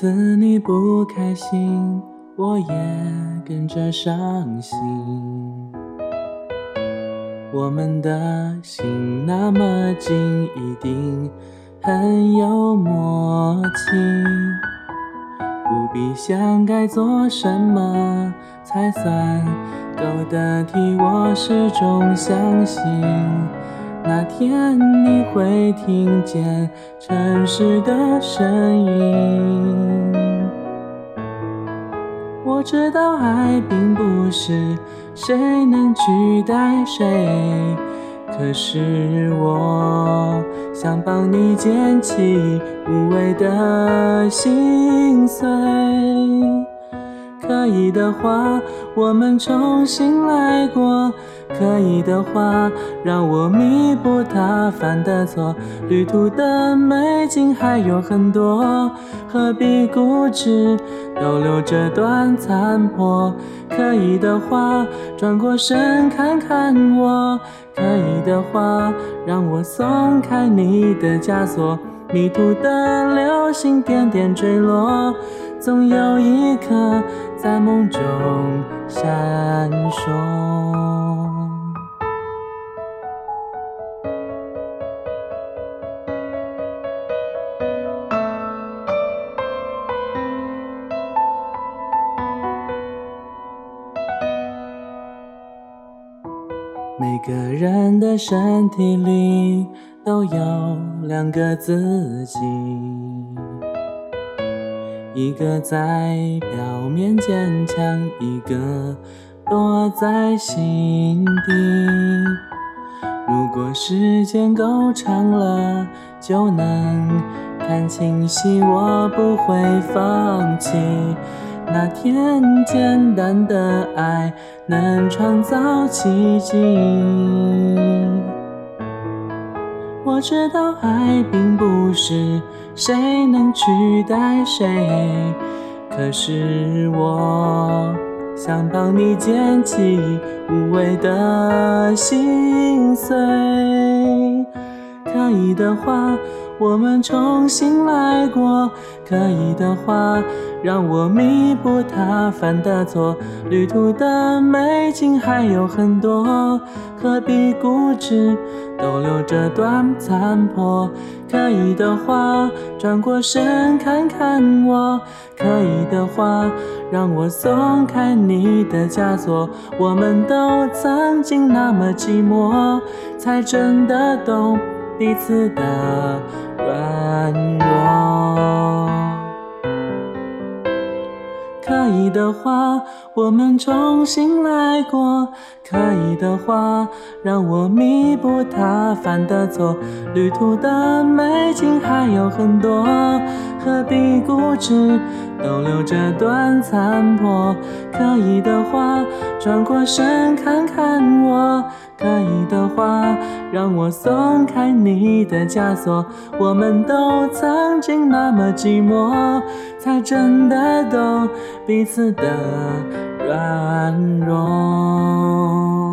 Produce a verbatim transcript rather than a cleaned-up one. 次你不开心，我也跟着伤心。我们的心那么近，一定很有默契，不必想该做什么才算够得体。我始终相信那天你会听见城市的声音。我知道爱并不是谁能取代谁，可是我想帮你捡起无谓的心碎。可以的话，我们重新来过，可以的话，让我弥补他犯的错。旅途的美景还有很多，何必固执逗留这段残破。可以的话，转过身看看我，可以的话，让我松开你的枷锁。迷途的流星点点坠落，总有一刻在梦中闪烁。每个人的身体里都有两个自己，一个在表面坚强，一个躲在心底。如果时间够长了，就能看清晰，我不会放弃。那天简单的爱能创造奇迹。我知道爱并不是谁能取代谁，可是我想帮你捡起无谓的心碎。可以的话，我们重新来过，可以的话，让我弥补他犯的错。旅途的美景还有很多，何必固执逗留这段残破。可以的话，转过身看看我，可以的话，让我松开你的枷锁。我们都曾经那么寂寞，才真的懂彼此的软弱。可以的话，我们重新来过，可以的话，让我弥补他犯的错。旅途的美景还有很多，何必固执逗留这段残破。可以的话，转过身看看我，可以的话，让我松开你的枷锁。我们都曾经那么寂寞，才真的懂彼此的软弱。